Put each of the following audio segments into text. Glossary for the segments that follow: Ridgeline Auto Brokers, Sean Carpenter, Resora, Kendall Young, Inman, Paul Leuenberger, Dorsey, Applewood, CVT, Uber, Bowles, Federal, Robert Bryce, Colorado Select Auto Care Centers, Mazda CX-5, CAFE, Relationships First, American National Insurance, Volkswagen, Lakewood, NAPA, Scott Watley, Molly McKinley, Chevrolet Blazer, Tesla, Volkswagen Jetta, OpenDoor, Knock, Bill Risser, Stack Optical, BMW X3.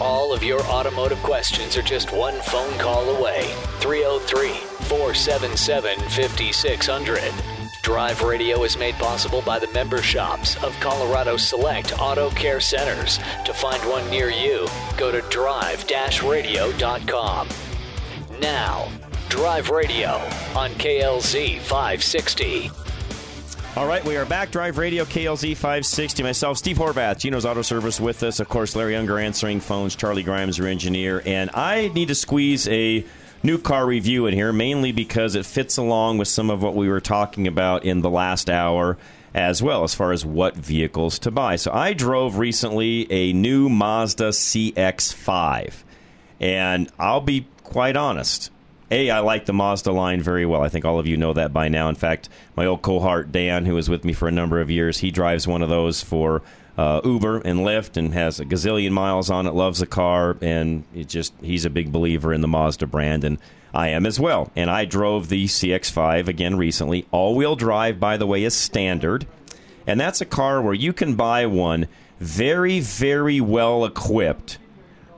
All of your automotive questions are just one phone call away. 303-477-5600. Drive Radio is made possible by the member shops of Colorado Select Auto Care Centers. To find one near you, go to drive-radio.com. Now, Drive Radio on KLZ 560. All right, we are back. Drive Radio, KLZ 560. Myself, Steve Horvath, Gino's Auto Service with us. Of course, Larry Unger answering phones, Charlie Grimes, our engineer. And I need to squeeze a new car review in here, mainly because it fits along with some of what we were talking about in the last hour as well, as far as what vehicles to buy. So I drove recently a new Mazda CX-5. And I'll be quite honest. A, I like the Mazda line very well. I think all of you know that by now. In fact, my old cohort, Dan, who was with me for a number of years, he drives one of those for Uber and Lyft and has a gazillion miles on it, loves the car, and he's a big believer in the Mazda brand, and I am as well. And I drove the CX-5 again recently. All-wheel drive, by the way, is standard, and that's a car where you can buy one very, very well equipped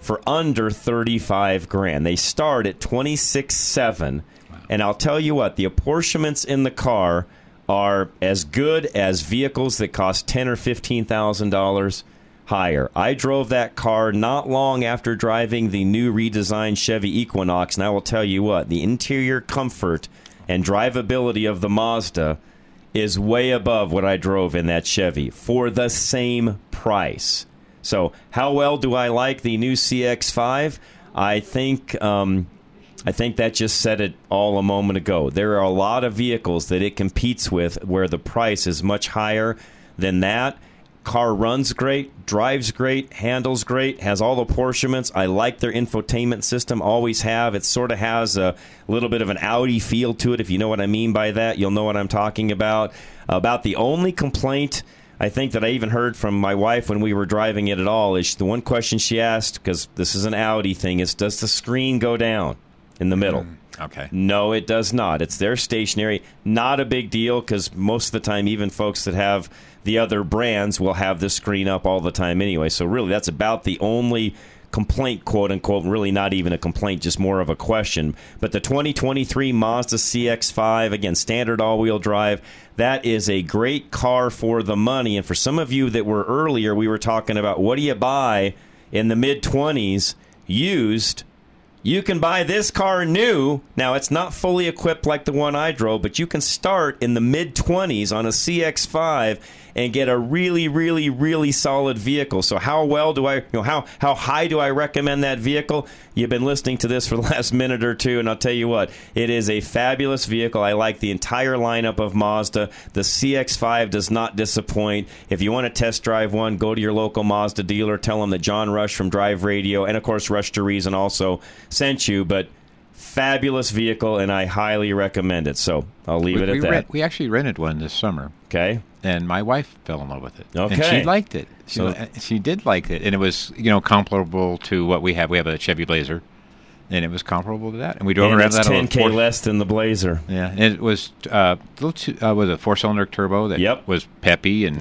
for under $35,000. They start at $26,700. Wow. And I'll tell you what, the apportionments in the car are as good as vehicles that cost $10,000 or $15,000 higher. I drove that car not long after driving the new redesigned Chevy Equinox, and I will tell you what, the interior comfort and drivability of the Mazda is way above what I drove in that Chevy for the same price. So how well do I like the new CX-5? I think that just said it all a moment ago. There are a lot of vehicles that it competes with where the price is much higher than that. Car runs great, drives great, handles great, has all the apportionments. I like their infotainment system, always have. It sort of has a little bit of an Audi feel to it. If you know what I mean by that, you'll know what I'm talking about. About the only complaint I think that I even heard from my wife when we were driving it at all is the one question she asked, because this is an Audi thing, is does the screen go down in the middle? Okay. No, it does not. It's their stationary. Not a big deal, because most of the time even folks that have the other brands will have the screen up all the time anyway. So really that's about the only complaint, quote-unquote, really not even a complaint, just more of a question. But the 2023 Mazda CX-5, again, standard all-wheel drive, that is a great car for the money. And for some of you that were earlier, we were talking about what do you buy in the mid-20s used. You can buy this car new. Now, it's not fully equipped like the one I drove, but you can start in the mid-20s on a CX-5 and get a really, really, really solid vehicle. So how well do I, how high do I recommend that vehicle? You've been listening to this for the last minute or two, and I'll tell you what, it is a fabulous vehicle. I like the entire lineup of Mazda. The CX-5 does not disappoint. If you want to test drive one, go to your local Mazda dealer. Tell them that John Rush from Drive Radio and, of course, Rush to Reason also sent you, but fabulous vehicle, and I highly recommend it. So I'll leave it at that. We actually rented one this summer. Okay. And my wife fell in love with it. Okay. And she liked it. She did like it. And it was, comparable to what we have. We have a Chevy Blazer, and it was comparable to that. And we drove around that. It's $10,000 less than the Blazer. Yeah. And it was with a four-cylinder turbo that was peppy, and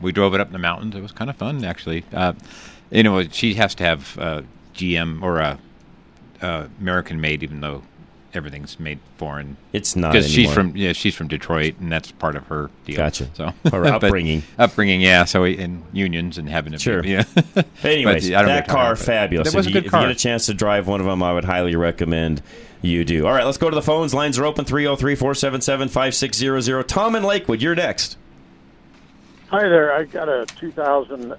we drove it up in the mountains. It was kind of fun, actually. She has to have GM or a American made, even though everything's made foreign. It's not because she's from Detroit, and that's part of her deal. Gotcha. So her upbringing, yeah. So in unions and having a Anyways, that car fabulous. It was a good car. If you get a chance to drive one of them, I would highly recommend you do. All right, let's go to the phones. Lines are open. 303-477-5600. Tom in Lakewood, you're next. Hi there. I got a 2000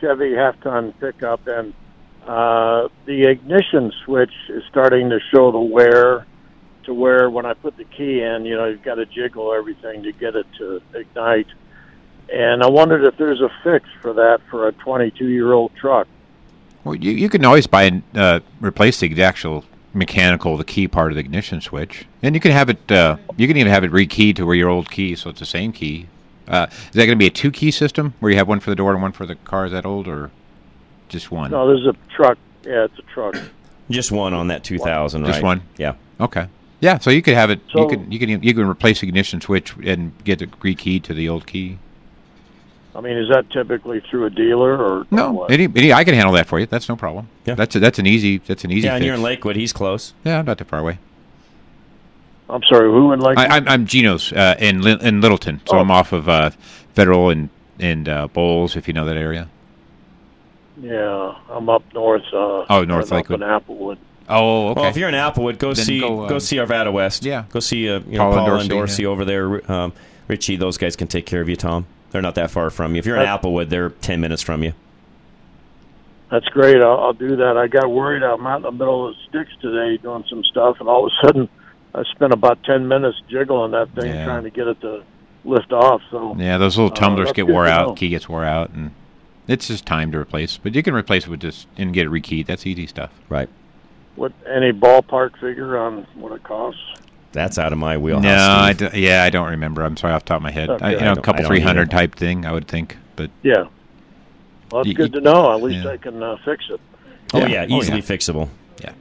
Chevy half-ton pickup, and the ignition switch is starting to show the wear, to where when I put the key in, you've got to jiggle everything to get it to ignite. And I wondered if there's a fix for that for a 22-year-old truck. Well, you can always buy and replace the actual mechanical, the key part of the ignition switch. And you can have it, you can even have it rekeyed to where your old key, so it's the same key. Is that going to be a two-key system where you have one for the door and one for the car? Is that old, or just one? No, this is a truck. Yeah, it's a truck. Just one on that 2000, right? Just one? Yeah. Okay. Yeah, so you could have it. So, you can replace the ignition switch and get it rekeyed to the old key. I mean, is that typically through a dealer or no? What? I can handle that for you. That's no problem. Yeah. That's an easy. Yeah, and fix. You're in Lakewood. He's close. Yeah, not too far away. I'm sorry, who in Lakewood? I'm Gino's in Littleton, so I'm off of Federal and Bowles, if you know that area. Yeah, I'm up north. North Lakewood, up in Applewood. Oh, okay. Well, if you're in Applewood, go see Arvada West. Yeah, go see Paul and Dorsey over there. Richie, those guys can take care of you, Tom. They're not that far from you. If you're in Applewood, they're 10 minutes from you. That's great. I'll do that. I got worried. I'm out in the middle of the sticks today doing some stuff, and all of a sudden, I spent about 10 minutes jiggling that thing trying to get it to lift off. So yeah, those little tumblers get wore out. Key gets wore out, and it's just time to replace. But you can replace it with and get it rekeyed. That's easy stuff. Right. What, any ballpark figure on what it costs? That's out of my wheelhouse. No, I don't remember. I'm sorry, off the top of my head. Okay. A couple 300 type thing, I would think. But yeah, well, it's good to know. At least I can fix it. Oh yeah, easily fixable. Yeah.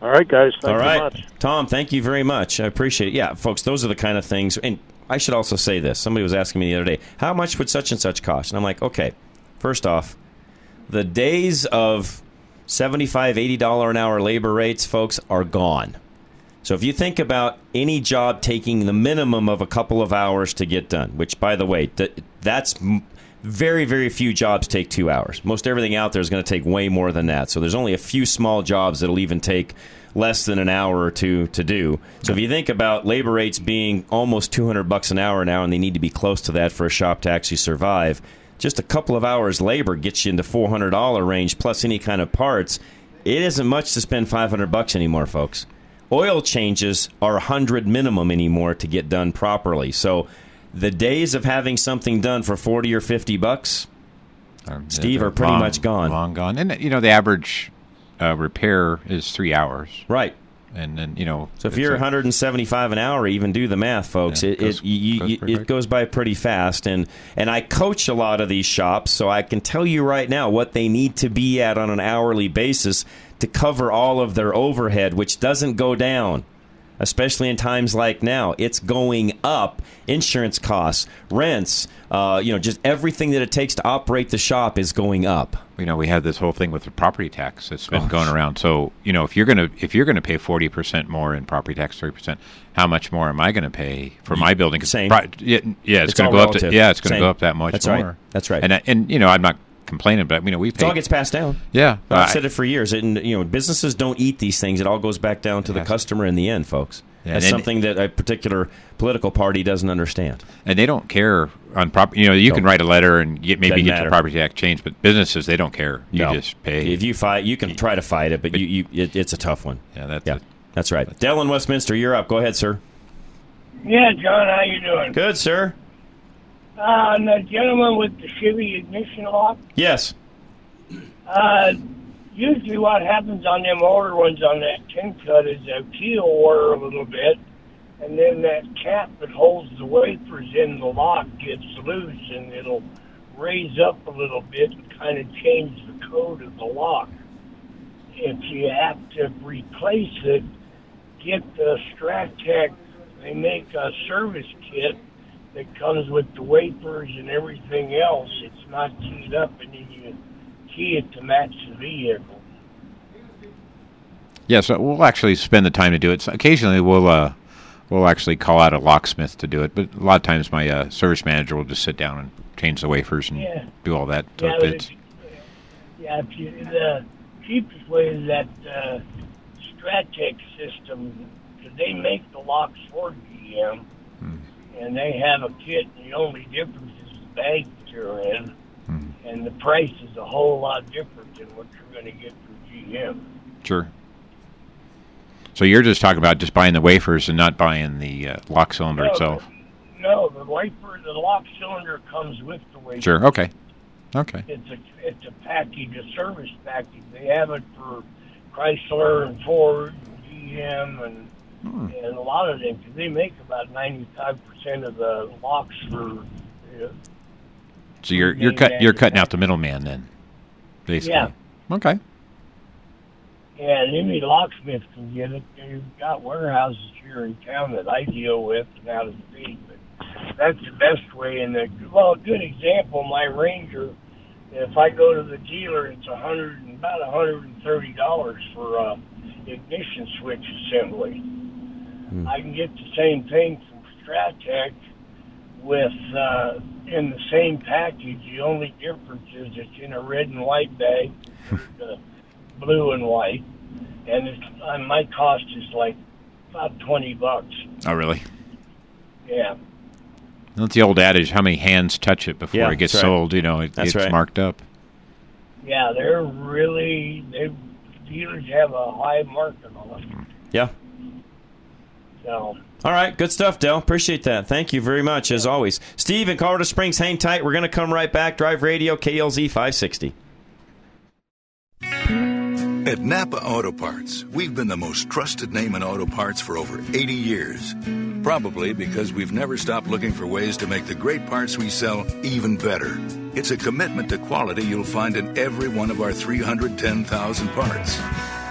All right, guys. Thank you much, Tom. Thank you very much. I appreciate it. Yeah, folks, those are the kind of things. And I should also say this: somebody was asking me the other day, how much would such and such cost? And I'm like, okay, first off, the days of $75, $80 an hour labor rates, folks, are gone. So if you think about any job taking the minimum of a couple of hours to get done, which, by the way, that's very, very few jobs take 2 hours. Most everything out there is going to take way more than that. So there's only a few small jobs that'll even take less than an hour or two to do. So if you think about labor rates being almost $200 an hour now, and they need to be close to that for a shop to actually survive, just a couple of hours labor gets you in the $400 range plus any kind of parts. It isn't much to spend $500 anymore, folks. Oil changes are 100 minimum anymore to get done properly. So the days of having something done for $40 or $50, Steve, are pretty much gone. Long gone. And, the average repair is 3 hours. Right. And then, so if you're $175 an hour, even do the math, folks. Yeah, it goes by pretty fast. And I coach a lot of these shops, so I can tell you right now what they need to be at on an hourly basis to cover all of their overhead, which doesn't go down, especially in times like now. It's going up. Insurance costs, rents, just everything that it takes to operate the shop is going up. We have this whole thing with the property tax that's been going around. So, if you're gonna pay 40% more in property tax, 30%, how much more am I gonna pay for my building? Same. It's gonna go relative. Up. It's gonna go up that much. That's more. Right. That's right. And I'm not complaining, but we pay. It all gets passed down. Yeah, I've said it for years. And businesses don't eat these things. It all goes back down to the customer in the end, folks. Yeah, that's something that a particular political party doesn't understand. And they don't care on property. You can write a letter and get the property tax changed, but businesses, they don't care. Just pay. If you fight, you can try to fight it, but it's a tough one. Yeah, that's right. Dell in Westminster, you're up. Go ahead, sir. Yeah, John, how you doing? Good, sir. And the gentleman with the Chevy ignition lock? Yes. Usually what happens on them older ones on that tin cut is they'll keel water a little bit, and then that cap that holds the wafers in the lock gets loose, and it'll raise up a little bit and kind of change the code of the lock. If you have to replace it, get the Strattec. They make a service kit that comes with the wafers and everything else. It's not keyed up, and then you key it to match the vehicle. Yeah, so we'll actually spend the time to do it. So occasionally we'll actually call out a locksmith to do it, but a lot of times my service manager will just sit down and change the wafers and do all that. So the cheapest way is that Strattec system, because they make the locks for GM. And they have a kit, and the only difference is the bag that you're in. And the price is a whole lot different than what you're going to get from GM. Sure. So you're just talking about just buying the wafers and not buying the lock cylinder itself? No, the lock cylinder comes with the wafer. Sure, okay. It's a package, a service package. They have it for Chrysler and Ford, GM, and a lot of them, because they make about 95% of the locks for. So you're cutting out the middleman then, basically. Yeah. Okay. Yeah, and any locksmith can get it. They've got warehouses here in town that I deal with and out of state, but that's the best way. And a good example, my Ranger. If I go to the dealer, it's $130 for ignition switch assembly. Mm. I can get the same thing from Strattec with in the same package. The only difference is it's in a red and white bag, blue and white, and my cost is like about $20. Oh, really? Yeah. That's the old adage, how many hands touch it before it gets sold, you know, it gets marked up. Yeah, they're really, dealers have a high market on it. Yeah. So. All right, good stuff, Dale. Appreciate that. Thank you very much, as always. Steve in Colorado Springs, hang tight. We're going to come right back. Drive Radio, KLZ 560. At NAPA Auto Parts, we've been the most trusted name in auto parts for over 80 years. Probably because we've never stopped looking for ways to make the great parts we sell even better. It's a commitment to quality you'll find in every one of our 310,000 parts.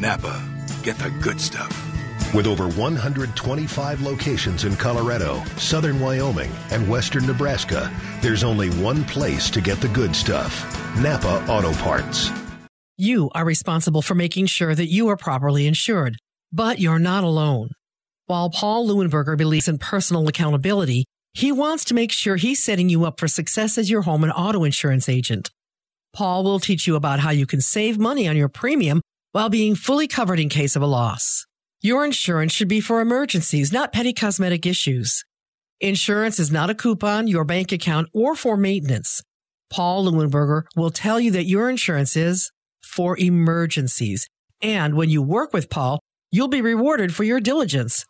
NAPA, get the good stuff. With over 125 locations in Colorado, southern Wyoming, and western Nebraska, there's only one place to get the good stuff. NAPA Auto Parts. You are responsible for making sure that you are properly insured, but you're not alone. While Paul Leuenberger believes in personal accountability, he wants to make sure he's setting you up for success as your home and auto insurance agent. Paul will teach you about how you can save money on your premium while being fully covered in case of a loss. Your insurance should be for emergencies, not petty cosmetic issues. Insurance is not a coupon, your bank account, or for maintenance. Paul Leuenberger will tell you that your insurance is for emergencies. And when you work with Paul, you'll be rewarded for your diligence.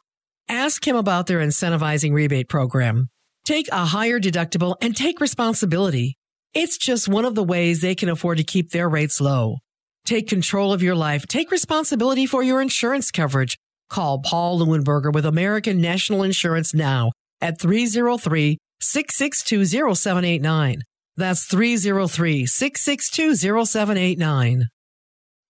Ask him about their incentivizing rebate program. Take a higher deductible and take responsibility. It's just one of the ways they can afford to keep their rates low. Take control of your life. Take responsibility for your insurance coverage. Call Paul Leuenberger with American National Insurance now at 303-662-0789. That's 303-662-0789.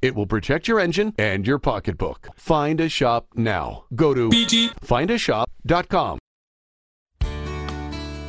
It will protect your engine and your pocketbook. Find a shop now. Go to bgfindashop.com.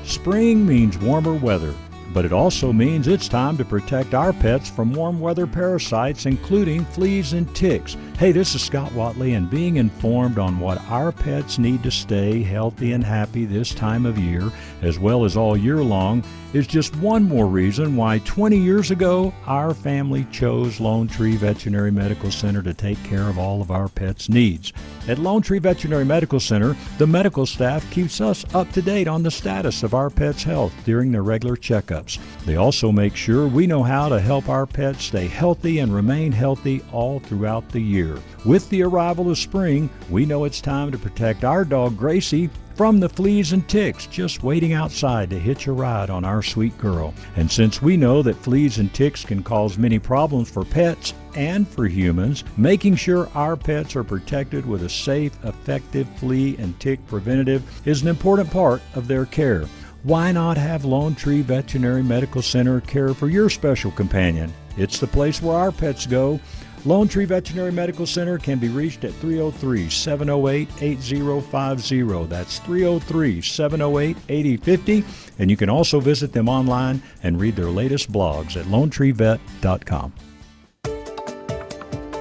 Spring means warmer weather, but it also means it's time to protect our pets from warm weather parasites, including fleas and ticks. Hey, this is Scott Watley, and being informed on what our pets need to stay healthy and happy this time of year, as well as all year long, is just one more reason why 20 years ago, our family chose Lone Tree Veterinary Medical Center to take care of all of our pets' needs. At Lone Tree Veterinary Medical Center, the medical staff keeps us up to date on the status of our pets' health during their regular checkups. They also make sure we know how to help our pets stay healthy and remain healthy all throughout the year. With the arrival of spring, we know it's time to protect our dog, Gracie, from the fleas and ticks just waiting outside to hitch a ride on our sweet girl. And since we know that fleas and ticks can cause many problems for pets and for humans, making sure our pets are protected with a safe, effective flea and tick preventative is an important part of their care. Why not have Lone Tree Veterinary Medical Center care for your special companion? It's the place where our pets go. Lone Tree Veterinary Medical Center can be reached at 303-708-8050. That's 303-708-8050. And you can also visit them online and read their latest blogs at LoneTreeVet.com.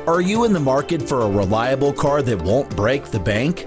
Are you in the market for a reliable car that won't break the bank?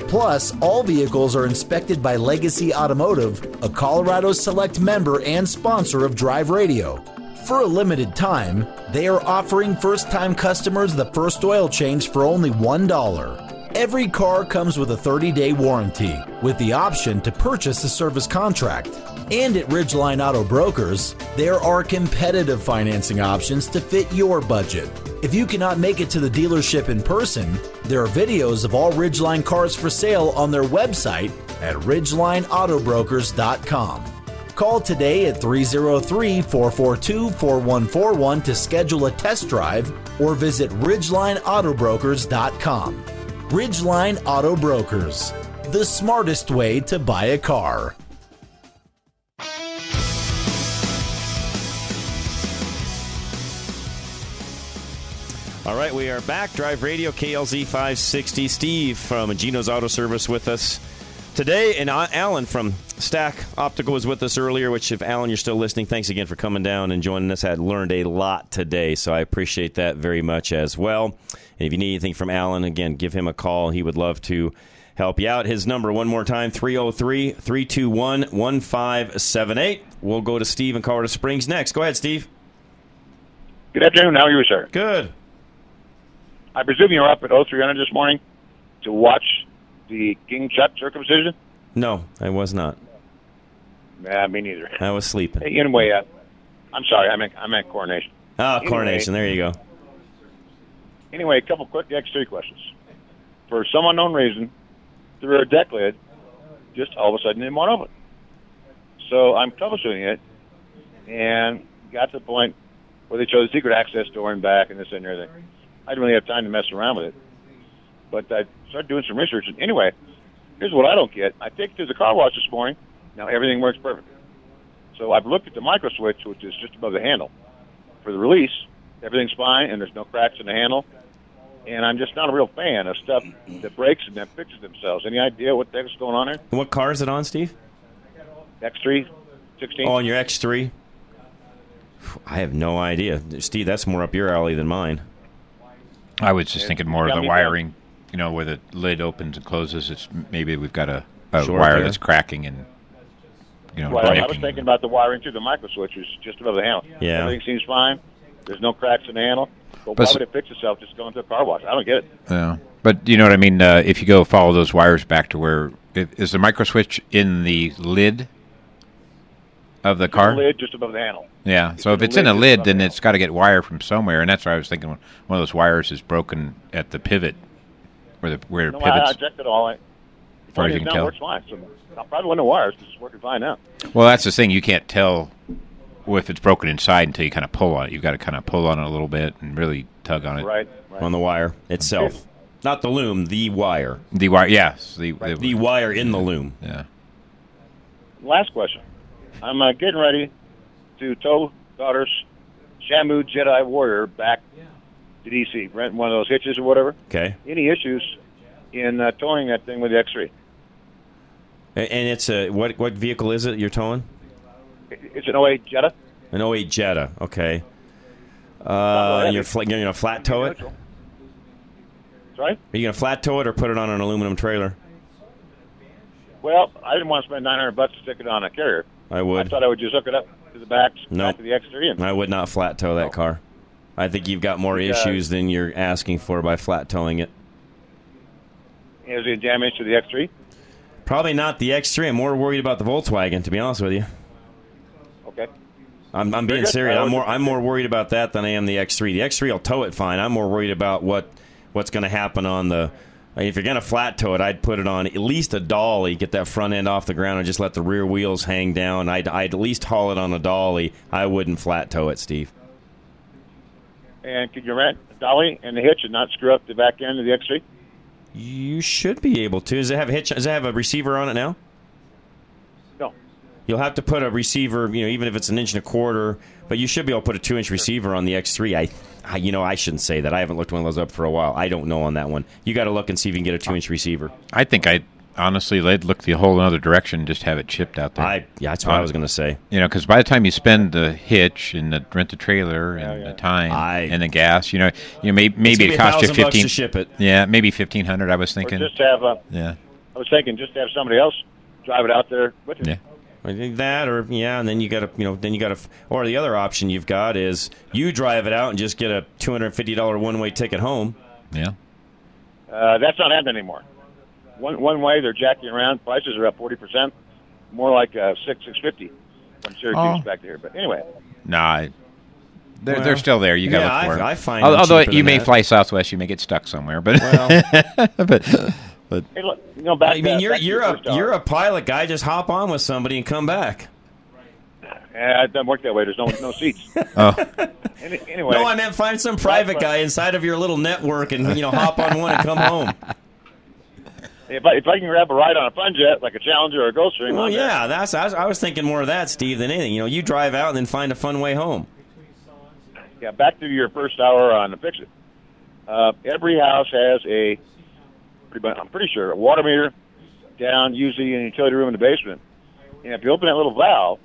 Plus, all vehicles are inspected by Legacy Automotive, a Colorado Select member and sponsor of Drive Radio. For a limited time, they are offering first-time customers the first oil change for only $1. Every car comes with a 30-day warranty, with the option to purchase a service contract. And at Ridgeline Auto Brokers, there are competitive financing options to fit your budget. If you cannot make it to the dealership in person, there are videos of all Ridgeline cars for sale on their website at RidgelineAutoBrokers.com. Call today at 303-442-4141 to schedule a test drive or visit RidgelineAutoBrokers.com. Ridgeline Auto Brokers, the smartest way to buy a car. All right, we are back. Drive Radio, KLZ 560. Steve from Gino's Auto Service with us today. And Alan from Stack Optical was with us earlier, which, if, Alan, you're still listening, thanks again for coming down and joining us. I had learned a lot today, so I appreciate that very much as well. And if you need anything from Alan, again, give him a call. He would love to help you out. His number, one more time, 303-321-1578. We'll go to Steve in Colorado Springs next. Go ahead, Steve. Good afternoon. How are you, sir? Good. I presume you were up at 0300 this morning to watch the King Tut circumcision? No, I was not. Nah, me neither. I was sleeping. Hey, anyway, I'm sorry, I meant coronation. Oh, anyway, coronation, there you go. Anyway, a couple quick X3 questions. For some unknown reason, the rear deck lid just all of a sudden didn't want to open. So I'm troubleshooting it and got to the point where they chose secret access door and back and this and everything. I didn't really have time to mess around with it. But I started doing some research. And anyway, here's what I don't get. I take it to the car wash this morning. Now everything works perfect. So I've looked at the micro switch, which is just above the handle. For the release, everything's fine, and there's no cracks in the handle. And I'm just not a real fan of stuff that breaks and then fixes themselves. Any idea what the heck is going on there? And what car is it on, Steve? X3, 16. Oh, on your X3? I have no idea. Steve, that's more up your alley than mine. I was just thinking more of the wiring, you know, where the lid opens and closes. It's maybe we've got a wire that's cracking and, you know, breaking. I was thinking about the wiring through the micro switch, which is just above the handle. Yeah. Everything seems fine. There's no cracks in the handle. But why would it fix itself just going to a car wash? I don't get it. Yeah. But you know what I mean? If you go follow those wires back to where is the micro switch in the lid of the car? The lid just above the handle. Yeah, so if it's in a lid, then it's got to get wire from somewhere, and that's why I was thinking one of those wires is broken at the pivot, where it pivots. No, I checked it all. As far as you can tell. It works fine. So I probably went to wires because it's working fine now. Well, that's the thing. You can't tell if it's broken inside until you kind of pull on it. You've got to kind of pull on it a little bit and really tug on it. Right. On the wire itself. Not the loom, the wire. The wire, yes. The wire in the loom. Yeah. Last question. I'm getting ready to tow daughter's Shamu Jedi Warrior back to D.C., rent one of those hitches or whatever. Okay. Any issues in towing that thing with the X3? And it's a what vehicle is it you're towing? It's an 08 Jetta. An 08 Jetta, okay. You're going to flat tow it? Sorry? Are you going to flat tow it or put it on an aluminum trailer? Well, I didn't want to spend $900 to stick it on a carrier. I would. I thought I would just hook it up to the back, back to the X3. I would not flat tow that car. I think you've got more issues than you're asking for by flat towing it. Is it damage to the X3? Probably not the X3. I'm more worried about the Volkswagen, to be honest with you. Okay. I'm being serious. I'm more worried about that than I am the X3. The X3 will tow it fine. I'm more worried about what's going to happen on the If you're going to flat toe it, I'd put it on at least a dolly, get that front end off the ground, and just let the rear wheels hang down. I'd at least haul it on a dolly. I wouldn't flat toe it, Steve. And could you rent a dolly and the hitch and not screw up the back end of the X3? You should be able to. Does it have a hitch? Does it have a receiver on it now? No. You'll have to put a receiver, you know, even if it's an inch and a quarter, but you should be able to put a 2-inch receiver on the X3, I think. You know, I shouldn't say that. I haven't looked one of those up for a while. I don't know on that one. You got to look and see if you can get a 2-inch receiver. I think I'd look the whole other direction, just have it shipped out there. That's what I was going to say. You know, because by the time you spend the hitch and the rent the trailer and the time and the gas, you know, maybe it costs you $1,000 to ship it. Yeah, maybe $1,500. I was thinking. Or just have I was thinking just to have somebody else drive it out there with you. Yeah. That or and then you got to or the other option you've got is you drive it out and just get a $250 one-way ticket home. Yeah, that's not happening anymore. One way they're jacking around. Prices are up 40%, more like $650 from Syracuse back there. But anyway, they're still there. You got to look for it. I find although you may fly Southwest, you may get stuck somewhere. But But hey, look, you're a pilot guy. Just hop on with somebody and come back. Yeah, it doesn't work that way. There's no seats. Anyway, no, I meant find some private guy inside of your little network and hop on one and come home. If I can grab a ride on a fun jet like a Challenger or a Gulfstream. Well, I was thinking more of that, Steve, than anything. You know, you drive out and then find a fun way home. Yeah, back to your first hour on the Fix It. Every house has a. I'm pretty sure, a water meter down usually in the utility room in the basement. And if you open that little valve,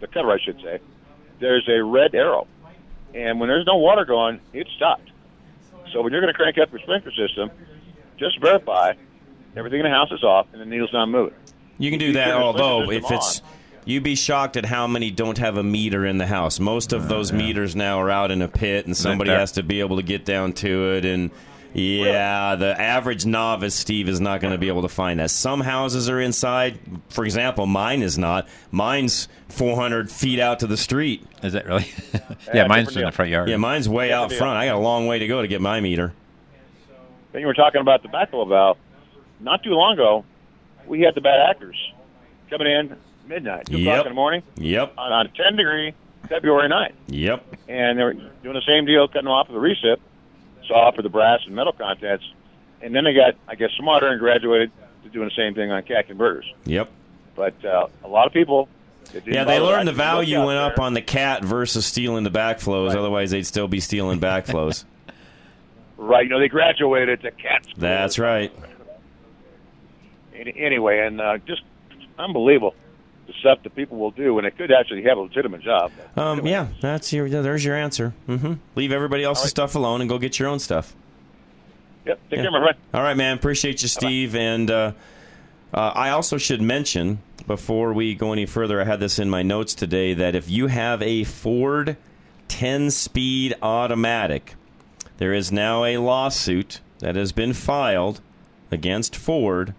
the cover I should say, there's a red arrow. And when there's no water going, it's stopped. So when you're going to crank up your sprinkler system, just verify everything in the house is off and the needle's not moving. You can do that, although if it's... You'd be shocked at how many don't have a meter in the house. Most of those meters now are out in a pit and somebody has to be able to get down to it and... Yeah, the average novice, Steve, is not going to be able to find that. Some houses are inside. For example, mine is not. Mine's 400 feet out to the street. Is that really? Yeah, mine's in the front yard. Yeah, mine's way out front. I got a long way to go to get my meter. Then you were talking about the backflow valve. Not too long ago, we had the bad actors coming in midnight, 2 o'clock in the morning. Yep. On a 10-degree February night. Yep. And they were doing the same deal, cutting off of the recip. Saw for the brass and metal contents, and then they got, I guess, smarter and graduated to doing the same thing on CAC inverters. Yep. But a lot of people... They learned the value went up on the CAT versus stealing the backflows. Right. Otherwise, they'd still be stealing backflows. Right. You know, they graduated to CAT school. That's right. Anyway, and just unbelievable. The stuff that people will do when they could actually have a legitimate job. There's your answer. Mm-hmm. Leave everybody else's stuff alone and go get your own stuff. Yep, take care, my friend. All right, man, appreciate you, Steve. Bye-bye. And I also should mention, before we go any further, I had this in my notes today, that if you have a Ford 10-speed automatic, there is now a lawsuit that has been filed against Ford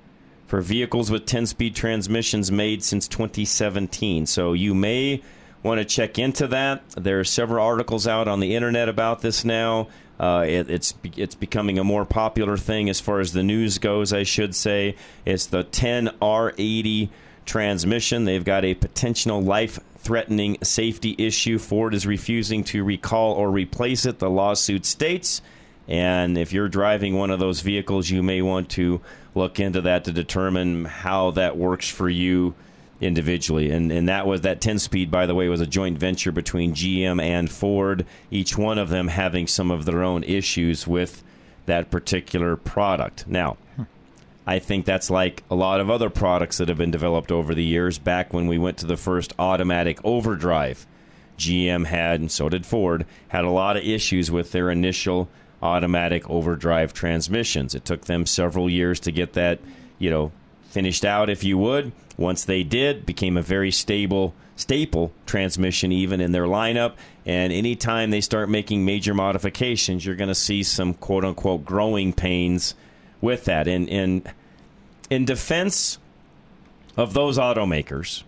for vehicles with 10-speed transmissions made since 2017. So you may want to check into that. There are several articles out on the internet about this now. It's becoming a more popular thing as far as the news goes, I should say. It's the 10R80 transmission. They've got a potential life-threatening safety issue. Ford is refusing to recall or replace it, the lawsuit states. And if you're driving one of those vehicles, you may want to look into that to determine how that works for you individually. And that was that 10-speed, by the way, was a joint venture between GM and Ford, each one of them having some of their own issues with that particular product. Now, I think that's like a lot of other products that have been developed over the years. Back when we went to the first automatic overdrive, GM had, and so did Ford, had a lot of issues with their initial automatic overdrive transmissions. It took them several years to get that, finished out, if you would. Once they did, became a very staple transmission even in their lineup. And anytime they start making major modifications, you're going to see some quote-unquote growing pains with that. And in defense of those automakers,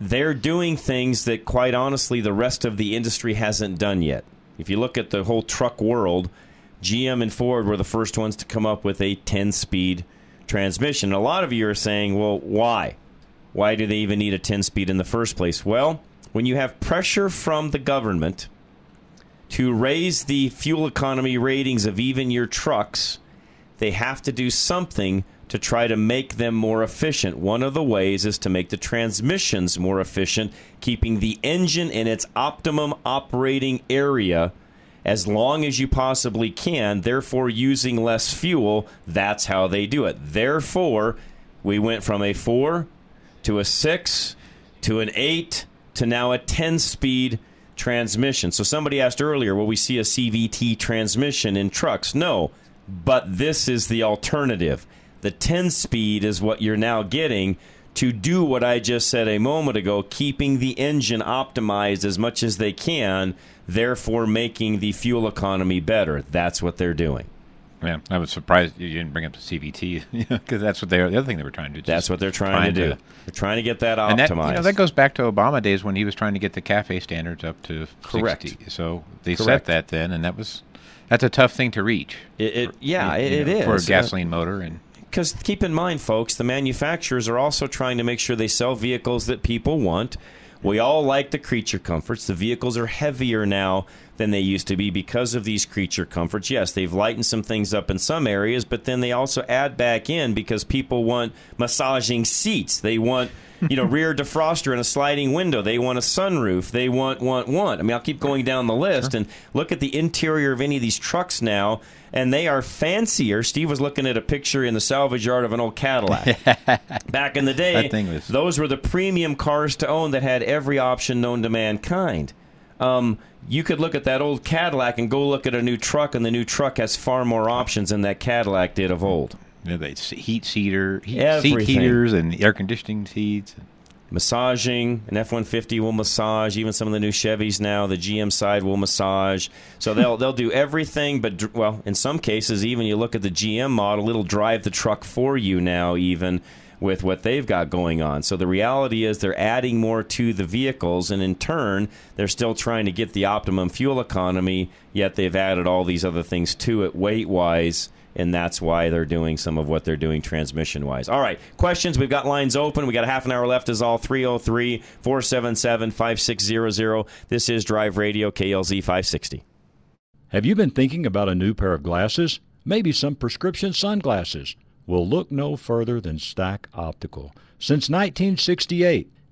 they're doing things that, quite honestly, the rest of the industry hasn't done yet. If you look at the whole truck world, GM and Ford were the first ones to come up with a 10-speed transmission. And a lot of you are saying, well, why? Why do they even need a 10-speed in the first place? Well, when you have pressure from the government to raise the fuel economy ratings of even your trucks, they have to do something to try to make them more efficient. One of the ways is to make the transmissions more efficient, keeping the engine in its optimum operating area as long as you possibly can, therefore using less fuel. That's how they do it. Therefore, we went from a 4 to a 6 to an 8 to now a 10-speed transmission. So somebody asked earlier, will we see a CVT transmission in trucks? No, but this is the alternative. The 10-speed is what you're now getting to do what I just said a moment ago, keeping the engine optimized as much as they can, therefore making the fuel economy better. That's what they're doing. Yeah, I was surprised you didn't bring up the CVT, because that's what the other thing they were trying to do. That's what they're trying to do. They're trying to get that optimized. And that, that goes back to Obama days when he was trying to get the CAFE standards up to 60. So they set that then, and that's a tough thing to reach. It is. For a gasoline motor and... Because keep in mind, folks, the manufacturers are also trying to make sure they sell vehicles that people want. We all like the creature comforts. The vehicles are heavier now than they used to be because of these creature comforts. Yes, they've lightened some things up in some areas, but then they also add back in because people want massaging seats. They want, rear defroster and a sliding window. They want a sunroof. They want. I mean, I'll keep going down the list and look at the interior of any of these trucks now. And they are fancier. Steve was looking at a picture in the salvage yard of an old Cadillac. Back in the day, those were the premium cars to own that had every option known to mankind. You could look at that old Cadillac and go look at a new truck, and the new truck has far more options than that Cadillac did of old. Yeah, seat heaters and air conditioning seats. Massaging, an F-150 will massage. Even some of the new Chevys now, the GM side will massage. So they'll do everything, but, well, in some cases, even you look at the GM model, it'll drive the truck for you now even with what they've got going on. So the reality is they're adding more to the vehicles, and in turn, they're still trying to get the optimum fuel economy, yet they've added all these other things to it weight-wise. And that's why they're doing some of what they're doing transmission-wise. All right, questions. We've got lines open. We've got a half an hour left is all. 303-477-5600. This is Drive Radio, KLZ 560. Have you been thinking about a new pair of glasses? Maybe some prescription sunglasses? Well, look no further than Stack Optical. Since 1968,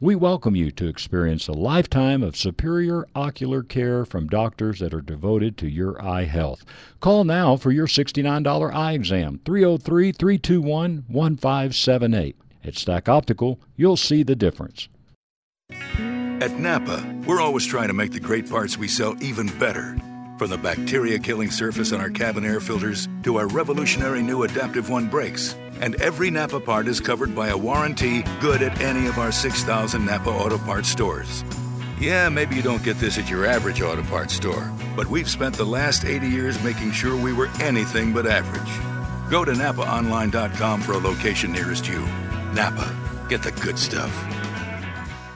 We welcome you to experience a lifetime of superior ocular care from doctors that are devoted to your eye health. Call now for your $69 eye exam, 303-321-1578. At Stack Optical, you'll see the difference. At NAPA, we're always trying to make the great parts we sell even better. From the bacteria-killing surface on our cabin air filters to our revolutionary new Adaptive One brakes. And every NAPA part is covered by a warranty good at any of our 6,000 NAPA auto parts stores. Yeah, maybe you don't get this at your average auto parts store, but we've spent the last 80 years making sure we were anything but average. Go to NAPAonline.com for a location nearest you. NAPA, get the good stuff.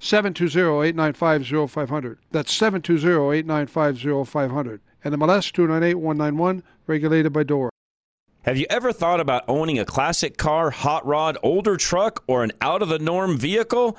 720-895-0500. That's 720-895-0500. And MLS 298-191, regulated by DORA. Have you ever thought about owning a classic car, hot rod, older truck, or an out-of-the-norm vehicle?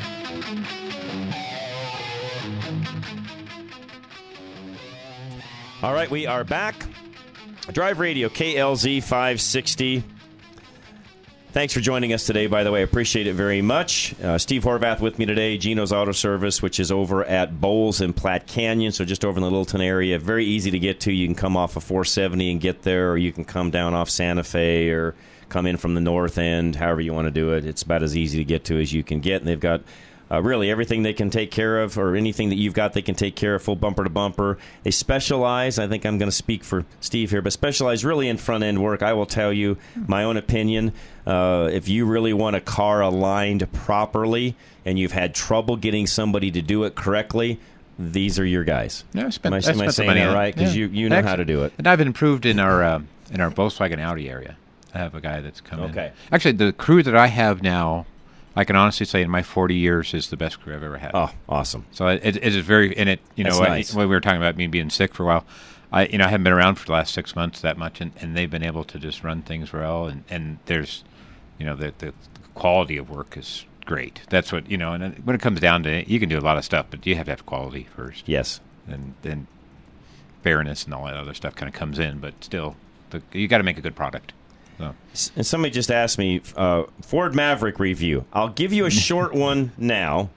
All right, we are back. Drive Radio, KLZ 560. Thanks for joining us today, by the way. I appreciate it very much. Steve Horvath with me today, Gino's Auto Service, which is over at Bowles in Platte Canyon, so just over in the Littleton area. Very easy to get to. You can come off of 470 and get there, or you can come down off Santa Fe, or come in from the north end, however you want to do it. It's about as easy to get to as you can get, and they've got really everything they can take care of, or anything that you've got they can take care of, full bumper to bumper. They specialize, I think I'm going to speak for Steve here, but specialize really in front-end work. I will tell you my own opinion. If you really want a car aligned properly and you've had trouble getting somebody to do it correctly, these are your guys. Yeah, I spent saying the money that right? Because you know how to do it. And I've improved in our Volkswagen Audi area. I have a guy that's come in. Okay. Actually, the crew that I have now, I can honestly say in my 40 years is the best crew I've ever had. Oh, awesome. So it is very, and it, you know, nice. When we were talking about me being sick for a while, I haven't been around for the last 6 months that much, and they've been able to just run things well, and there's, you know, the quality of work is great. That's what, you know, and when it comes down to it, you can do a lot of stuff, but you have to have quality first. Yes. And then fairness and all that other stuff kind of comes in, but still, you got to make a good product. No. And somebody just asked me, Ford Maverick review. I'll give you a short one now,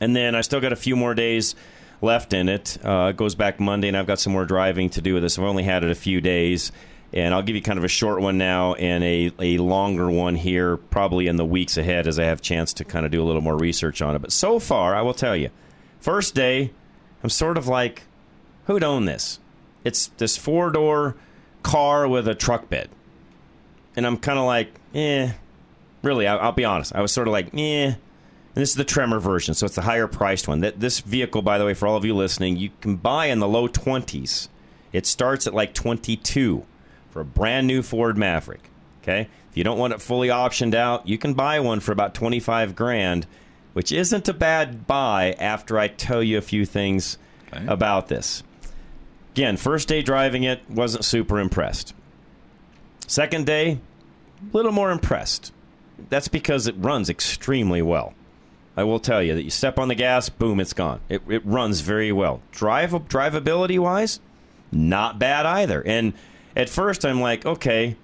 and then I still got a few more days left in it. It goes back Monday, and I've got some more driving to do with this. I've only had it a few days, and I'll give you kind of a short one now and a longer one here probably in the weeks ahead as I have a chance to kind of do a little more research on it. But so far, I will tell you, first day, I'm sort of like, who'd own this? It's this four-door car with a truck bed. And I'm kind of like, really, I'll be honest. I was sort of like, And this is the Tremor version, so it's the higher-priced one. This vehicle, by the way, for all of you listening, you can buy in the low 20s. It starts at like 22 for a brand-new Ford Maverick, okay? If you don't want it fully optioned out, you can buy one for about $25,000, which isn't a bad buy after I tell you a few things about this. Again, first day driving it, wasn't super impressed. Second day, a little more impressed. That's because it runs extremely well. I will tell you that you step on the gas, boom, it's gone. It runs very well. Drivability-wise, not bad either. And at first I'm like, okay,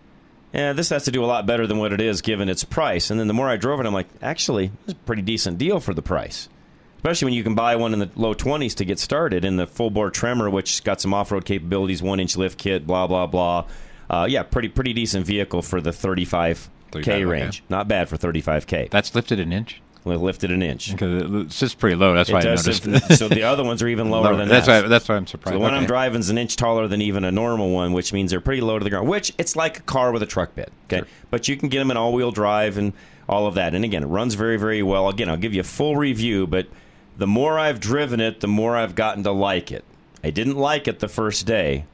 this has to do a lot better than what it is given its price. And then the more I drove it, I'm like, actually, this is a pretty decent deal for the price. Especially when you can buy one in the low 20s to get started in the full-bore Tremor, which got some off-road capabilities, one-inch lift kit, blah, blah, blah. Pretty decent vehicle for the 35K range. Okay. Not bad for 35K. That's lifted an inch? Lifted an inch. Okay, it's just pretty low. That's why I noticed. So the other ones are even lower than that. That's why I'm surprised. So the one I'm driving is an inch taller than even a normal one, which means they're pretty low to the ground, which it's like a car with a truck bed. Okay, sure. But you can get them in all-wheel drive and all of that. And, again, it runs very, very well. Again, I'll give you a full review, but the more I've driven it, the more I've gotten to like it. I didn't like it the first day.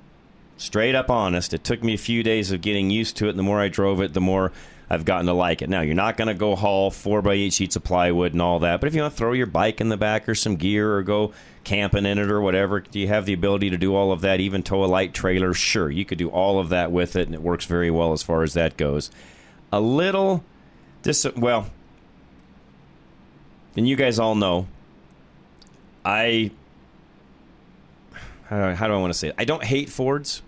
Straight up honest. It took me a few days of getting used to it, and the more I drove it, the more I've gotten to like it. Now, you're not going to go haul 4x8 sheets of plywood and all that, but if you want to throw your bike in the back or some gear or go camping in it or whatever, do you have the ability to do all of that, even tow a light trailer? Sure, you could do all of that with it, and it works very well as far as that goes. A little, well, and you guys all know, how do I want to say it? I don't hate Fords,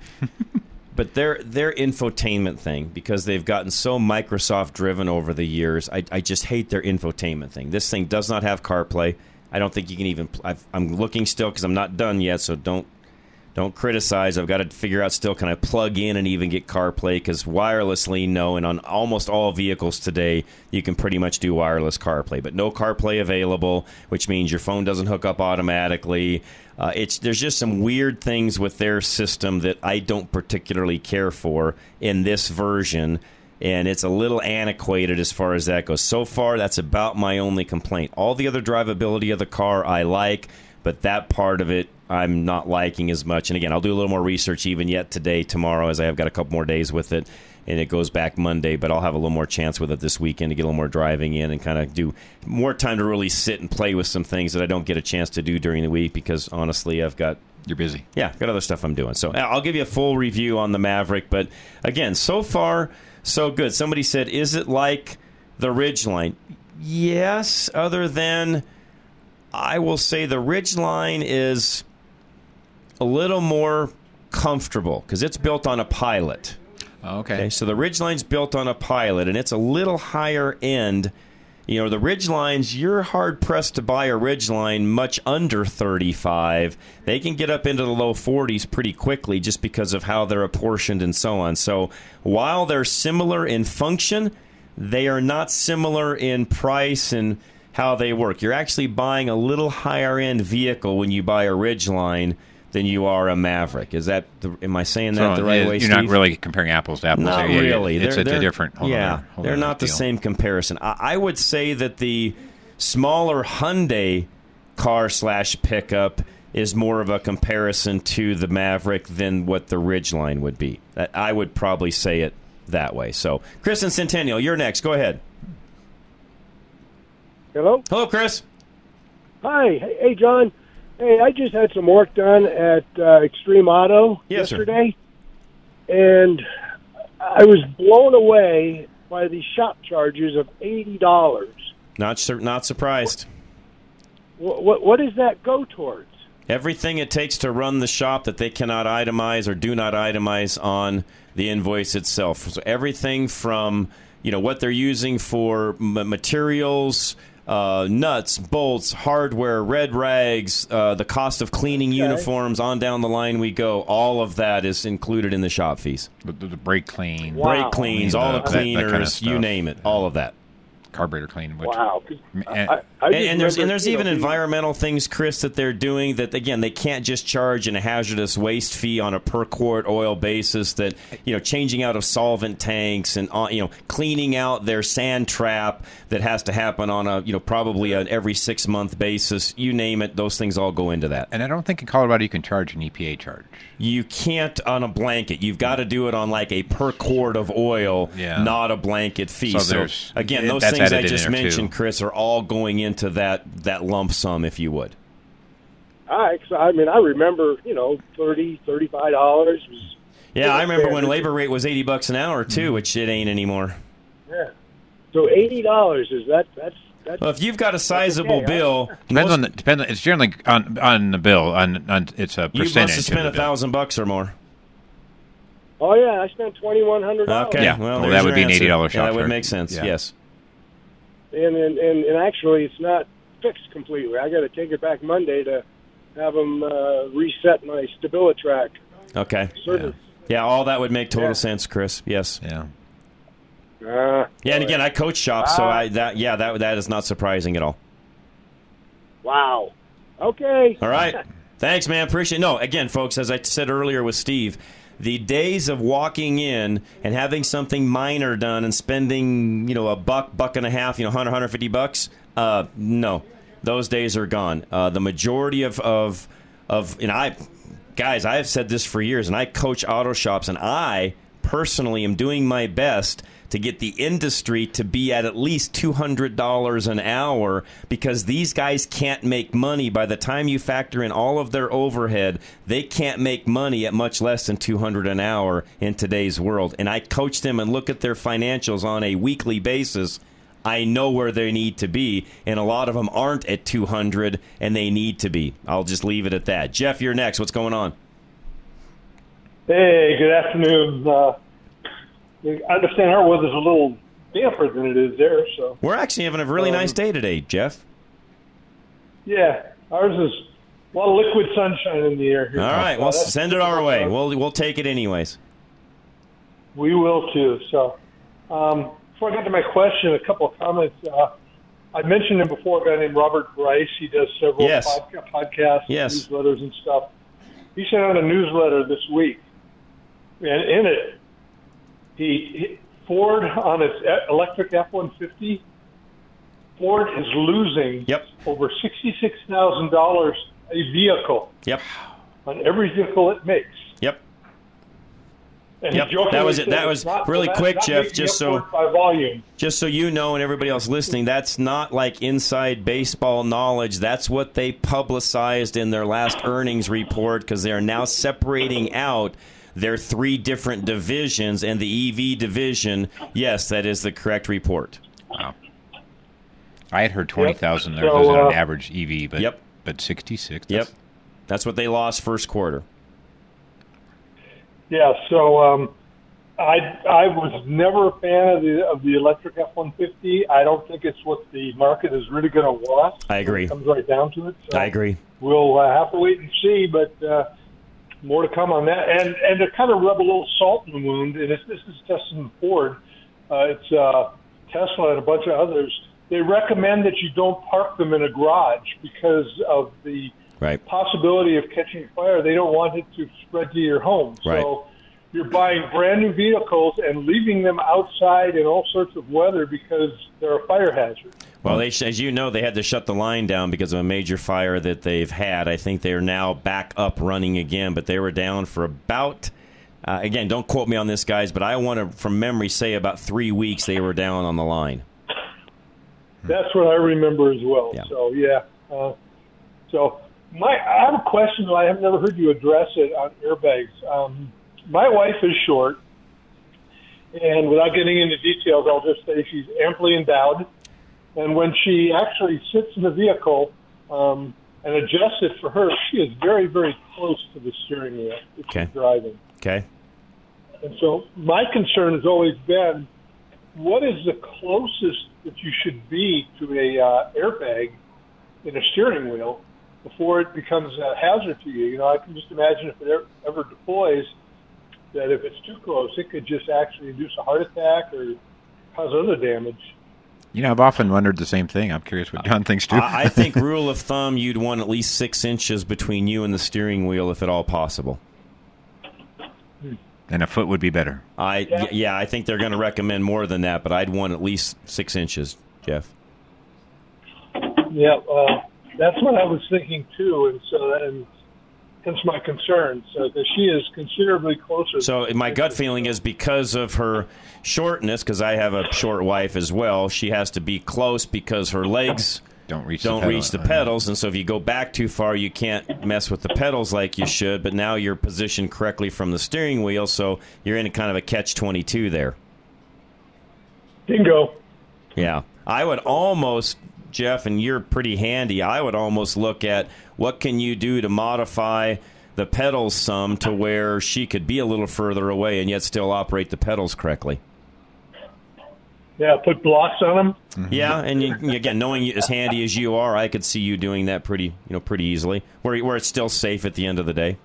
but their infotainment thing, because they've gotten so Microsoft-driven over the years, I just hate their infotainment thing. This thing does not have CarPlay. I don't think you can even... I'm looking still because I'm not done yet, so don't criticize. I've got to figure out still, can I plug in and even get CarPlay? Because wirelessly, no, and on almost all vehicles today, you can pretty much do wireless CarPlay. But no CarPlay available, which means your phone doesn't hook up automatically. There's just some weird things with their system that I don't particularly care for in this version, and it's a little antiquated as far as that goes. So far, that's about my only complaint. All the other drivability of the car I like, but that part of it, I'm not liking as much. And again, I'll do a little more research even yet today, tomorrow, as I have got a couple more days with it, and it goes back Monday, but I'll have a little more chance with it this weekend to get a little more driving in and kind of do more time to really sit and play with some things that I don't get a chance to do during the week because, honestly, I've got... You're busy. Yeah, I've got other stuff I'm doing. So I'll give you a full review on the Maverick, but again, so far, so good. Somebody said, is it like the Ridgeline? Yes, other than I will say the Ridgeline is... a little more comfortable because it's built on a Pilot. Okay. So the Ridgeline's built on a Pilot, and it's a little higher end. You know, the Ridgelines, you're hard-pressed to buy a Ridgeline much under 35. They can get up into the low 40s pretty quickly just because of how they're apportioned and so on. So while they're similar in function, they are not similar in price and how they work. You're actually buying a little higher-end vehicle when you buy a Ridgeline than you are a Maverick. Is that am I saying that the right way, Steve? You're not really comparing apples to apples. Not really. It's a different... they're not the same comparison. I would say that the smaller Hyundai car/pickup is more of a comparison to the Maverick than what the Ridgeline would be. I would probably say it that way. So, Chris and Centennial, you're next. Go ahead. Hello? Hello, Chris. Hi. Hey, John. Hey, I just had some work done at Extreme Auto yesterday, sir. And I was blown away by the shop charges of $80. Not surprised. What does that go towards? Everything it takes to run the shop that they cannot itemize or do not itemize on the invoice itself. So everything from, you know, what they're using for materials, nuts, bolts, hardware, red rags, the cost of cleaning uniforms, on down the line we go. All of that is included in the shop fees. The brake clean. Wow. Brake cleans, all the cleaners, that kind of stuff. You name it, all of that. Carburetor clean. Which, wow. And there's even environmental things, Chris, that they're doing that, again, they can't just charge in a hazardous waste fee on a per quart oil basis that, you know, changing out of solvent tanks and, you know, cleaning out their sand trap that has to happen on a, you know, probably an every 6-month basis. You name it. Those things all go into that. And I don't think in Colorado you can charge an EPA charge. You can't on a blanket. You've got to do it on like a per quart of oil, not a blanket fee. So again, those things I just mentioned, Chris, are all going into that lump sum, if you would. I remember, you know, $30, $35 was... Yeah, I remember when labor rate was $80 an hour, too, which it ain't anymore. Yeah. So $80, is that's well, if you've got a sizable bill... Depends on it's generally on the bill. On it's a percentage. You must have spent $1,000 or more. Oh, yeah, I spent $2,100. Okay, yeah. Well that would be an $80 shop. Yeah, that would make sense, yes. And actually, it's not fixed completely. I got to take it back Monday to have them reset my Stabilitrack. Okay. Service. Yeah, all that would make total sense, Chris. Yes. Yeah. And again, I coach shops, so that is not surprising at all. Wow. Okay. All right. Thanks, man. Appreciate it. No, again, folks, as I said earlier with Steve, the days of walking in and having something minor done and spending, you know, $1, $1.50, you know, $100, $150, no, those days are gone. The majority of and I guys, I've said this for years, and I coach auto shops, and I personally am doing my best to get the industry to be at least $200 an hour, because these guys can't make money. By the time you factor in all of their overhead, they can't make money at much less than $200 an hour in today's world. And I coach them and look at their financials on a weekly basis. I know where they need to be, and a lot of them aren't at 200, and they need to be. I'll just leave it at that. Jeff, you're next. What's going on? Hey, good afternoon. I understand our weather's a little damper than it is there. So we're actually having a really nice day today, Jeff. Yeah, ours is a lot of liquid sunshine in the air here. All right, well, send it our way. We'll take it anyways. We will too. So before I get to my question, a couple of comments. I mentioned him before, a guy named Robert Bryce. He does several podcasts, newsletters and stuff. He sent out a newsletter this week, and in it, Ford on its electric F-150, Ford is losing over $66,000 a vehicle on every vehicle it makes. And that was really quick, Jeff. Just so you know, and everybody else listening, that's not like inside baseball knowledge. That's what they publicized in their last earnings report, because they are now separating out their three different divisions, and the EV division, yes, that is the correct report. Wow. I had heard 20,000 there was an average EV, but 66. That's what they lost first quarter. Yeah, so I was never a fan of the electric F-150. I don't think it's what the market is really going to want. I agree. It comes right down to it. So I agree. We'll have to wait and see, but more to come on that. And to kind of rub a little salt in the wound, and this is Tesla Ford. It's Tesla and a bunch of others. They recommend that you don't park them in a garage because of the possibility of catching fire. They don't want it to spread to your home. So you're buying brand new vehicles and leaving them outside in all sorts of weather because they're a fire hazard. Well, as you know, they had to shut the line down because of a major fire that they've had. I think they're now back up running again, but they were down for about, again, don't quote me on this, guys, but I want to, from memory, say about 3 weeks they were down on the line. That's what I remember as well. Yeah. So, I have a question that I have never heard you address it on airbags. My wife is short, and without getting into details, I'll just say she's amply endowed. And when she actually sits in the vehicle and adjusts it for her, she is very, very close to the steering wheel if she's driving. Okay. And so my concern has always been, what is the closest that you should be to a airbag in a steering wheel before it becomes a hazard to you? You know, I can just imagine if it ever deploys, that if it's too close, it could just actually induce a heart attack or cause other damage. You know, I've often wondered the same thing. I'm curious what John thinks, too. I think rule of thumb, you'd want at least 6 inches between you and the steering wheel, if at all possible. And a foot would be better. I think they're going to recommend more than that, but I'd want at least 6 inches, Jeff. Yeah, that's what I was thinking, too, and hence my concern, so that she is considerably closer. So my gut feeling is because of her shortness, because I have a short wife as well, she has to be close because her legs don't reach the pedals. And so if you go back too far, you can't mess with the pedals like you should, but now you're positioned correctly from the steering wheel, so you're in kind of a catch-22 there. Bingo. Yeah. I would almost... Jeff, and you're pretty handy, I would almost look at what can you do to modify the pedals some to where she could be a little further away and yet still operate the pedals correctly. Yeah, put blocks on them. Mm-hmm. Yeah, and again, knowing you, as handy as you are, I could see you doing that pretty easily, where it's still safe at the end of the day.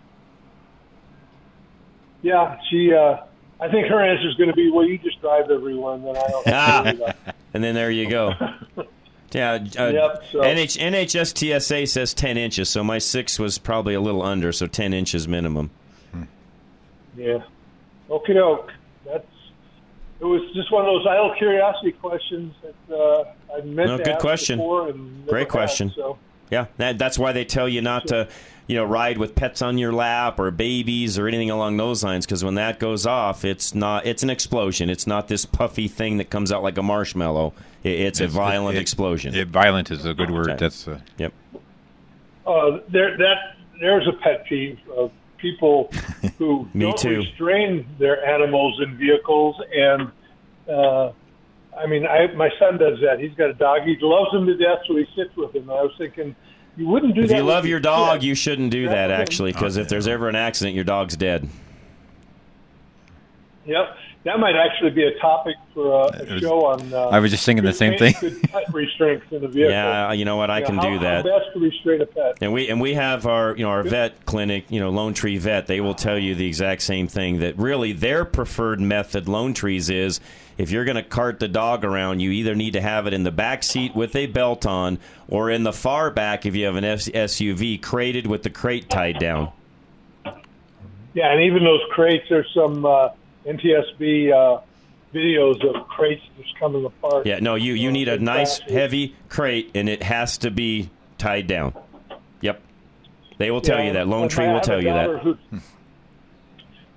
Yeah, she. I think her answer is going to be, well, you just drive everyone, then I don't have to worry about. And then there you go. Yeah, NHTSA says 10 inches, so my 6 was probably a little under, so 10 inches minimum. Yeah. Okie doke. It was just one of those idle curiosity questions that I meant to ask before. Great question. So. Yeah, that's why they tell you not to, you know, ride with pets on your lap or babies or anything along those lines, because when that goes off, it's an explosion. It's not this puffy thing that comes out like a marshmallow. It's a violent explosion. Violent is a good word. Okay. That's yep. There's a pet peeve of people who restrain their animals in vehicles, and my son does that. He's got a dog. He loves him to death, so he sits with him. And I was thinking, you wouldn't do that. If you love your dog, you shouldn't do that, actually, because if there's ever an accident, your dog's dead. Yep. That might actually be a topic for a show on... I was just thinking the same thing. Restraints in the vehicle. Yeah, you know what? I can do that. How best to restrain a pet. And we have our vet clinic, Lone Tree Vet. They will tell you the exact same thing, that really their preferred method, Lone Tree's, is if you're going to cart the dog around, you either need to have it in the back seat with a belt on, or in the far back if you have an SUV, crated with the crate tied down. Yeah, and even those crates are some... NTSB videos of crates just coming apart. Yeah, no, you need a nice, heavy crate, and it has to be tied down. Yep. They will tell you that. Lone Tree will tell you that.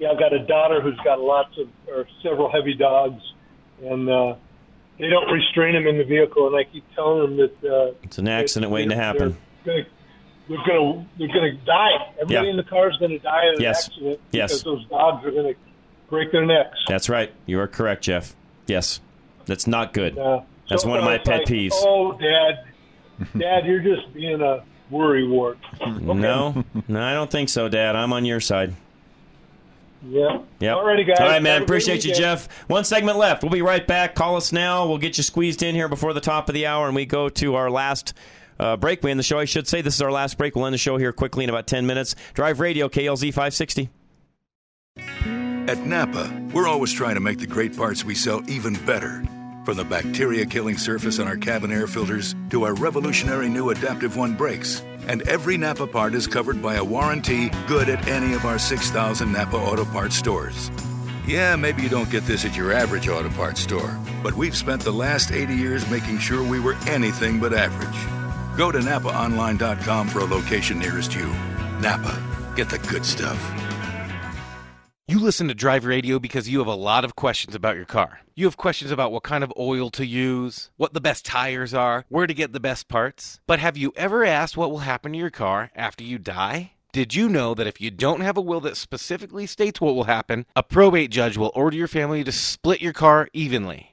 I've got a daughter who's got several heavy dogs, and they don't restrain them in the vehicle, and I keep telling them that... it's an accident waiting to happen. They're going to die. Everybody in the car is going to die in an accident because those dogs are going to... break their necks. That's right. You are correct, Jeff. Yes. That's not good. That's one of my pet peeves. Oh, Dad, you're just being a worrywart. Okay. No, I don't think so, Dad. I'm on your side. Yeah. Yep. All righty, guys. All right, man. Appreciate you, Jeff. One segment left. We'll be right back. Call us now. We'll get you squeezed in here before the top of the hour, and we go to our last break. We end the show, I should say. This is our last break. We'll end the show here quickly in about 10 minutes. Drive Radio, KLZ 560. At NAPA, we're always trying to make the great parts we sell even better. From the bacteria-killing surface on our cabin air filters to our revolutionary new Adaptive One brakes. And every NAPA part is covered by a warranty good at any of our 6,000 NAPA auto parts stores. Yeah, maybe you don't get this at your average auto parts store, but we've spent the last 80 years making sure we were anything but average. Go to NAPAonline.com for a location nearest you. NAPA, get the good stuff. You listen to Drive Radio because you have a lot of questions about your car. You have questions about what kind of oil to use, what the best tires are, where to get the best parts. But have you ever asked what will happen to your car after you die? Did you know that if you don't have a will that specifically states what will happen, a probate judge will order your family to split your car evenly?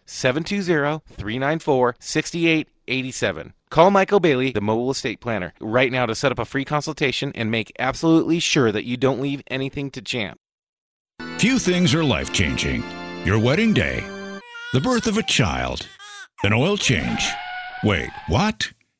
720-394-6887. Call Michael Bailey, the mobile estate planner, right now to set up a free consultation and make absolutely sure that you don't leave anything to chance. Few things are life-changing. Your wedding day, the birth of a child, an oil change. Wait, what?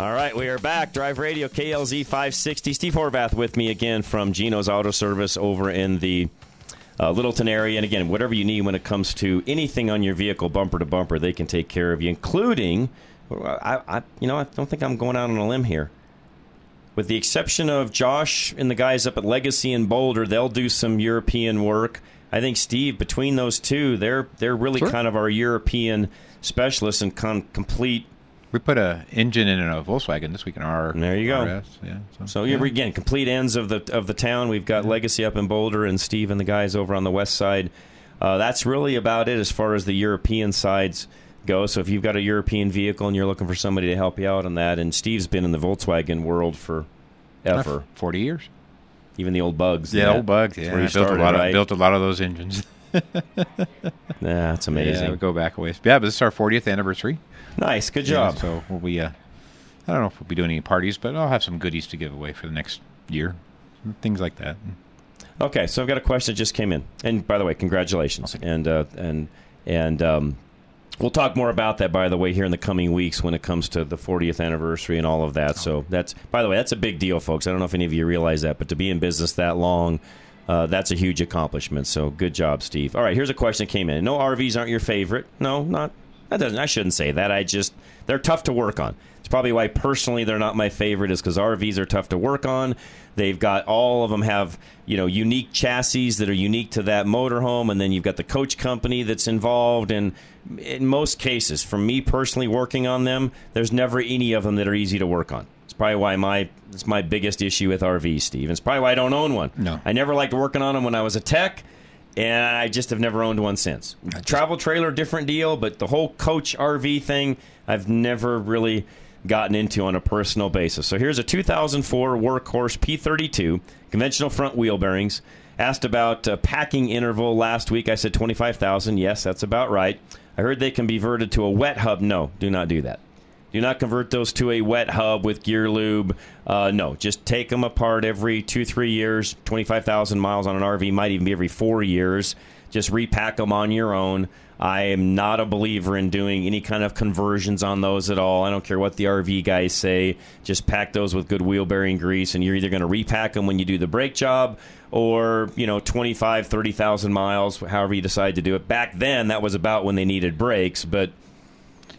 All right, we are back. Drive Radio, KLZ 560. Steve Horvath with me again from Gino's Auto Service over in the Littleton area. And again, whatever you need when it comes to anything on your vehicle, bumper to bumper, they can take care of you, including, I don't think I'm going out on a limb here. With the exception of Josh and the guys up at Legacy in Boulder, they'll do some European work. I think, Steve, between those two, they're really kind of our European specialists and complete. We put an engine in a Volkswagen this week in our RS. There you go. Yeah, so again, complete ends of the town. We've got Legacy up in Boulder and Steve and the guys over on the west side. That's really about it as far as the European sides go. So if you've got a European vehicle and you're looking for somebody to help you out on that, and Steve's been in the Volkswagen world for ever. 40 years. Even the old bugs. Yeah, old bugs. Yeah, where you started, built a lot of those engines. That's amazing. Yeah, we go back a ways. Yeah, but this is our 40th anniversary. Nice, good job. Yeah, so we'll be, I don't know if we'll be doing any parties, but I'll have some goodies to give away for the next year, things like that. Okay, so I've got a question that just came in, and by the way, congratulations. Okay. And we'll talk more about that, by the way, here in the coming weeks when it comes to the 40th anniversary and all of that. So that's, by the way, that's a big deal, folks. I don't know if any of you realize that, but to be in business that long. That's a huge accomplishment, so good job, Steve. All right, here's a question that came in. No, RVs aren't your favorite. No, not. That doesn't. I shouldn't say that. They're tough to work on. It's probably why personally they're not my favorite is because RVs are tough to work on. They've got all of them have unique chassis that are unique to that motorhome, and then you've got the coach company that's involved. And in most cases, for me personally working on them, there's never any of them that are easy to work on. Probably why it's my biggest issue with RVs, Steve. It's probably why I don't own one. No, I never liked working on them when I was a tech, and I just have never owned one since. Travel trailer, different deal, but the whole coach RV thing, I've never really gotten into on a personal basis. So here's a 2004 Workhorse P32, conventional front wheel bearings. Asked about packing interval last week. I said 25,000. Yes, that's about right. I heard they can be converted to a wet hub. No, do not do that. Do not convert those to a wet hub with gear lube. No, just take them apart every 2-3 years. 25,000 miles on an RV might even be every 4 years. Just repack them on your own. I am not a believer in doing any kind of conversions on those at all. I don't care what the RV guys say. Just pack those with good wheel bearing grease, and you're either going to repack them when you do the brake job or, 25,000, 30,000 miles, however you decide to do it. Back then, that was about when they needed brakes, but...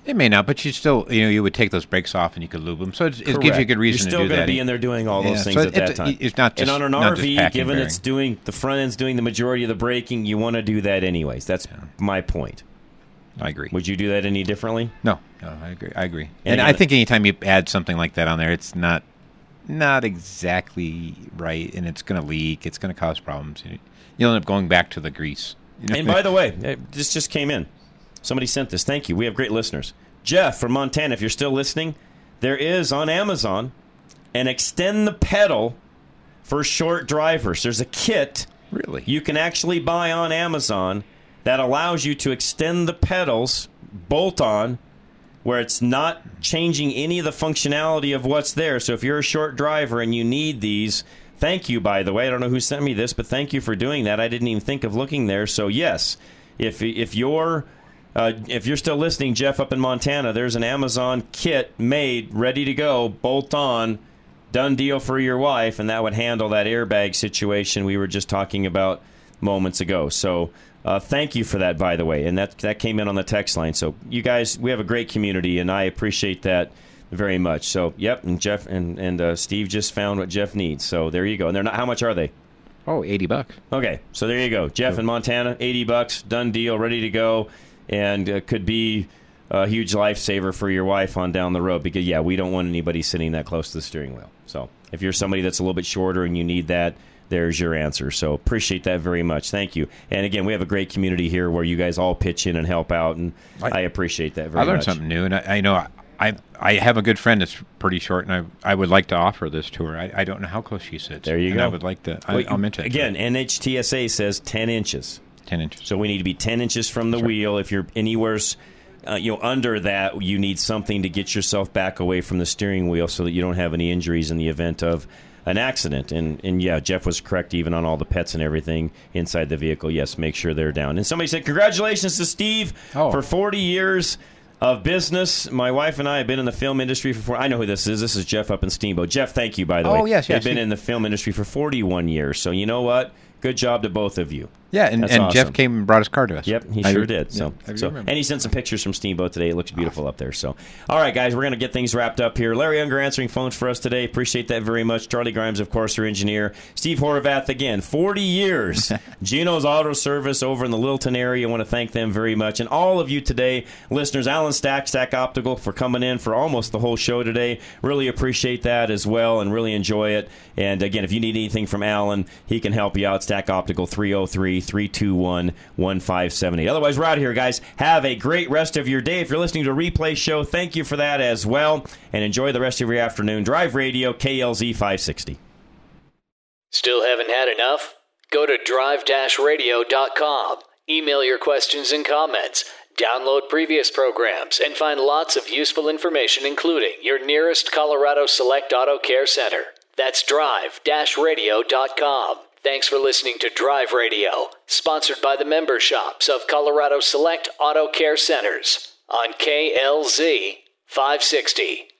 It may not, but you still, you would take those brakes off and you could lube them. So it gives you a good reason to do that. You're still going to be in there doing all those things at that time. It's not just, and on an RV, given it's doing, the front end's doing the majority of the braking, you want to do that anyways. That's my point. I agree. Would you do that any differently? No, I agree. And I think anytime you add something like that on there, it's not exactly right, and it's going to leak. It's going to cause problems. You'll end up going back to the grease. And by the way, this just came in. Somebody sent this. Thank you. We have great listeners. Jeff from Montana, if you're still listening, there is on Amazon an extend the pedal for short drivers. There's a kit you can actually buy on Amazon that allows you to extend the pedals bolt on where it's not changing any of the functionality of what's there. So if you're a short driver and you need these, thank you, by the way. I don't know who sent me this, but thank you for doing that. I didn't even think of looking there. So, yes, if you're still listening, Jeff, up in Montana, there's an Amazon kit made, ready to go, bolt on, done deal for your wife, and that would handle that airbag situation we were just talking about moments ago. So thank you for that, by the way, and that came in on the text line. So you guys, we have a great community, and I appreciate that very much. So, yep, and Jeff and Steve just found what Jeff needs. So there you go. And they're not. How much are they? Oh, $80. Okay, so there you go. Jeff in Montana, $80, done deal, ready to go. And could be a huge lifesaver for your wife on down the road because, we don't want anybody sitting that close to the steering wheel. So if you're somebody that's a little bit shorter and you need that, there's your answer. So appreciate that very much. Thank you. And, again, we have a great community here where you guys all pitch in and help out, and I appreciate that very much. I learned something new, and I have a good friend that's pretty short, and I would like to offer this to her. I don't know how close she sits. There you go. I would like to. I'll mention it. Again, NHTSA says 10 inches. 10 inches. So we need to be 10 inches from the wheel. If you're anywhere under that, you need something to get yourself back away from the steering wheel so that you don't have any injuries in the event of an accident. And yeah, Jeff was correct even on all the pets and everything inside the vehicle. Yes, make sure they're down. And somebody said, congratulations to Steve for 40 years. of business. My wife and I have been in the film industry for I know who this is. This is Jeff up in Steamboat. Jeff, thank you, by the way. Oh, yes, yes. They've been in the film industry for 41 years. So you know what? Good job to both of you. Yeah, and awesome. Jeff came and brought his car to us. Yep, he sure did. So, yeah, and he sent some pictures from Steamboat today. It looks beautiful up there. So, all right, guys, we're going to get things wrapped up here. Larry Unger answering phones for us today. Appreciate that very much. Charlie Grimes, of course, our engineer. Steve Horvath, again, 40 years. Gino's Auto Service over in the Littleton area. I want to thank them very much. And all of you today, listeners, Alan Stack, Stack Optical, for coming in for almost the whole show today. Really appreciate that as well and really enjoy it. And, again, if you need anything from Alan, he can help you out. Stack Optical, 303-321-1578. Otherwise, we're out of here, guys. Have a great rest of your day. If you're listening to a replay show, thank you for that as well. And enjoy the rest of your afternoon. Drive Radio, KLZ 560. Still haven't had enough? Go to drive-radio.com. Email your questions and comments. Download previous programs and find lots of useful information, including your nearest Colorado Select Auto Care Center. That's drive-radio.com. Thanks for listening to Drive Radio, sponsored by the member shops of Colorado Select Auto Care Centers on KLZ 560.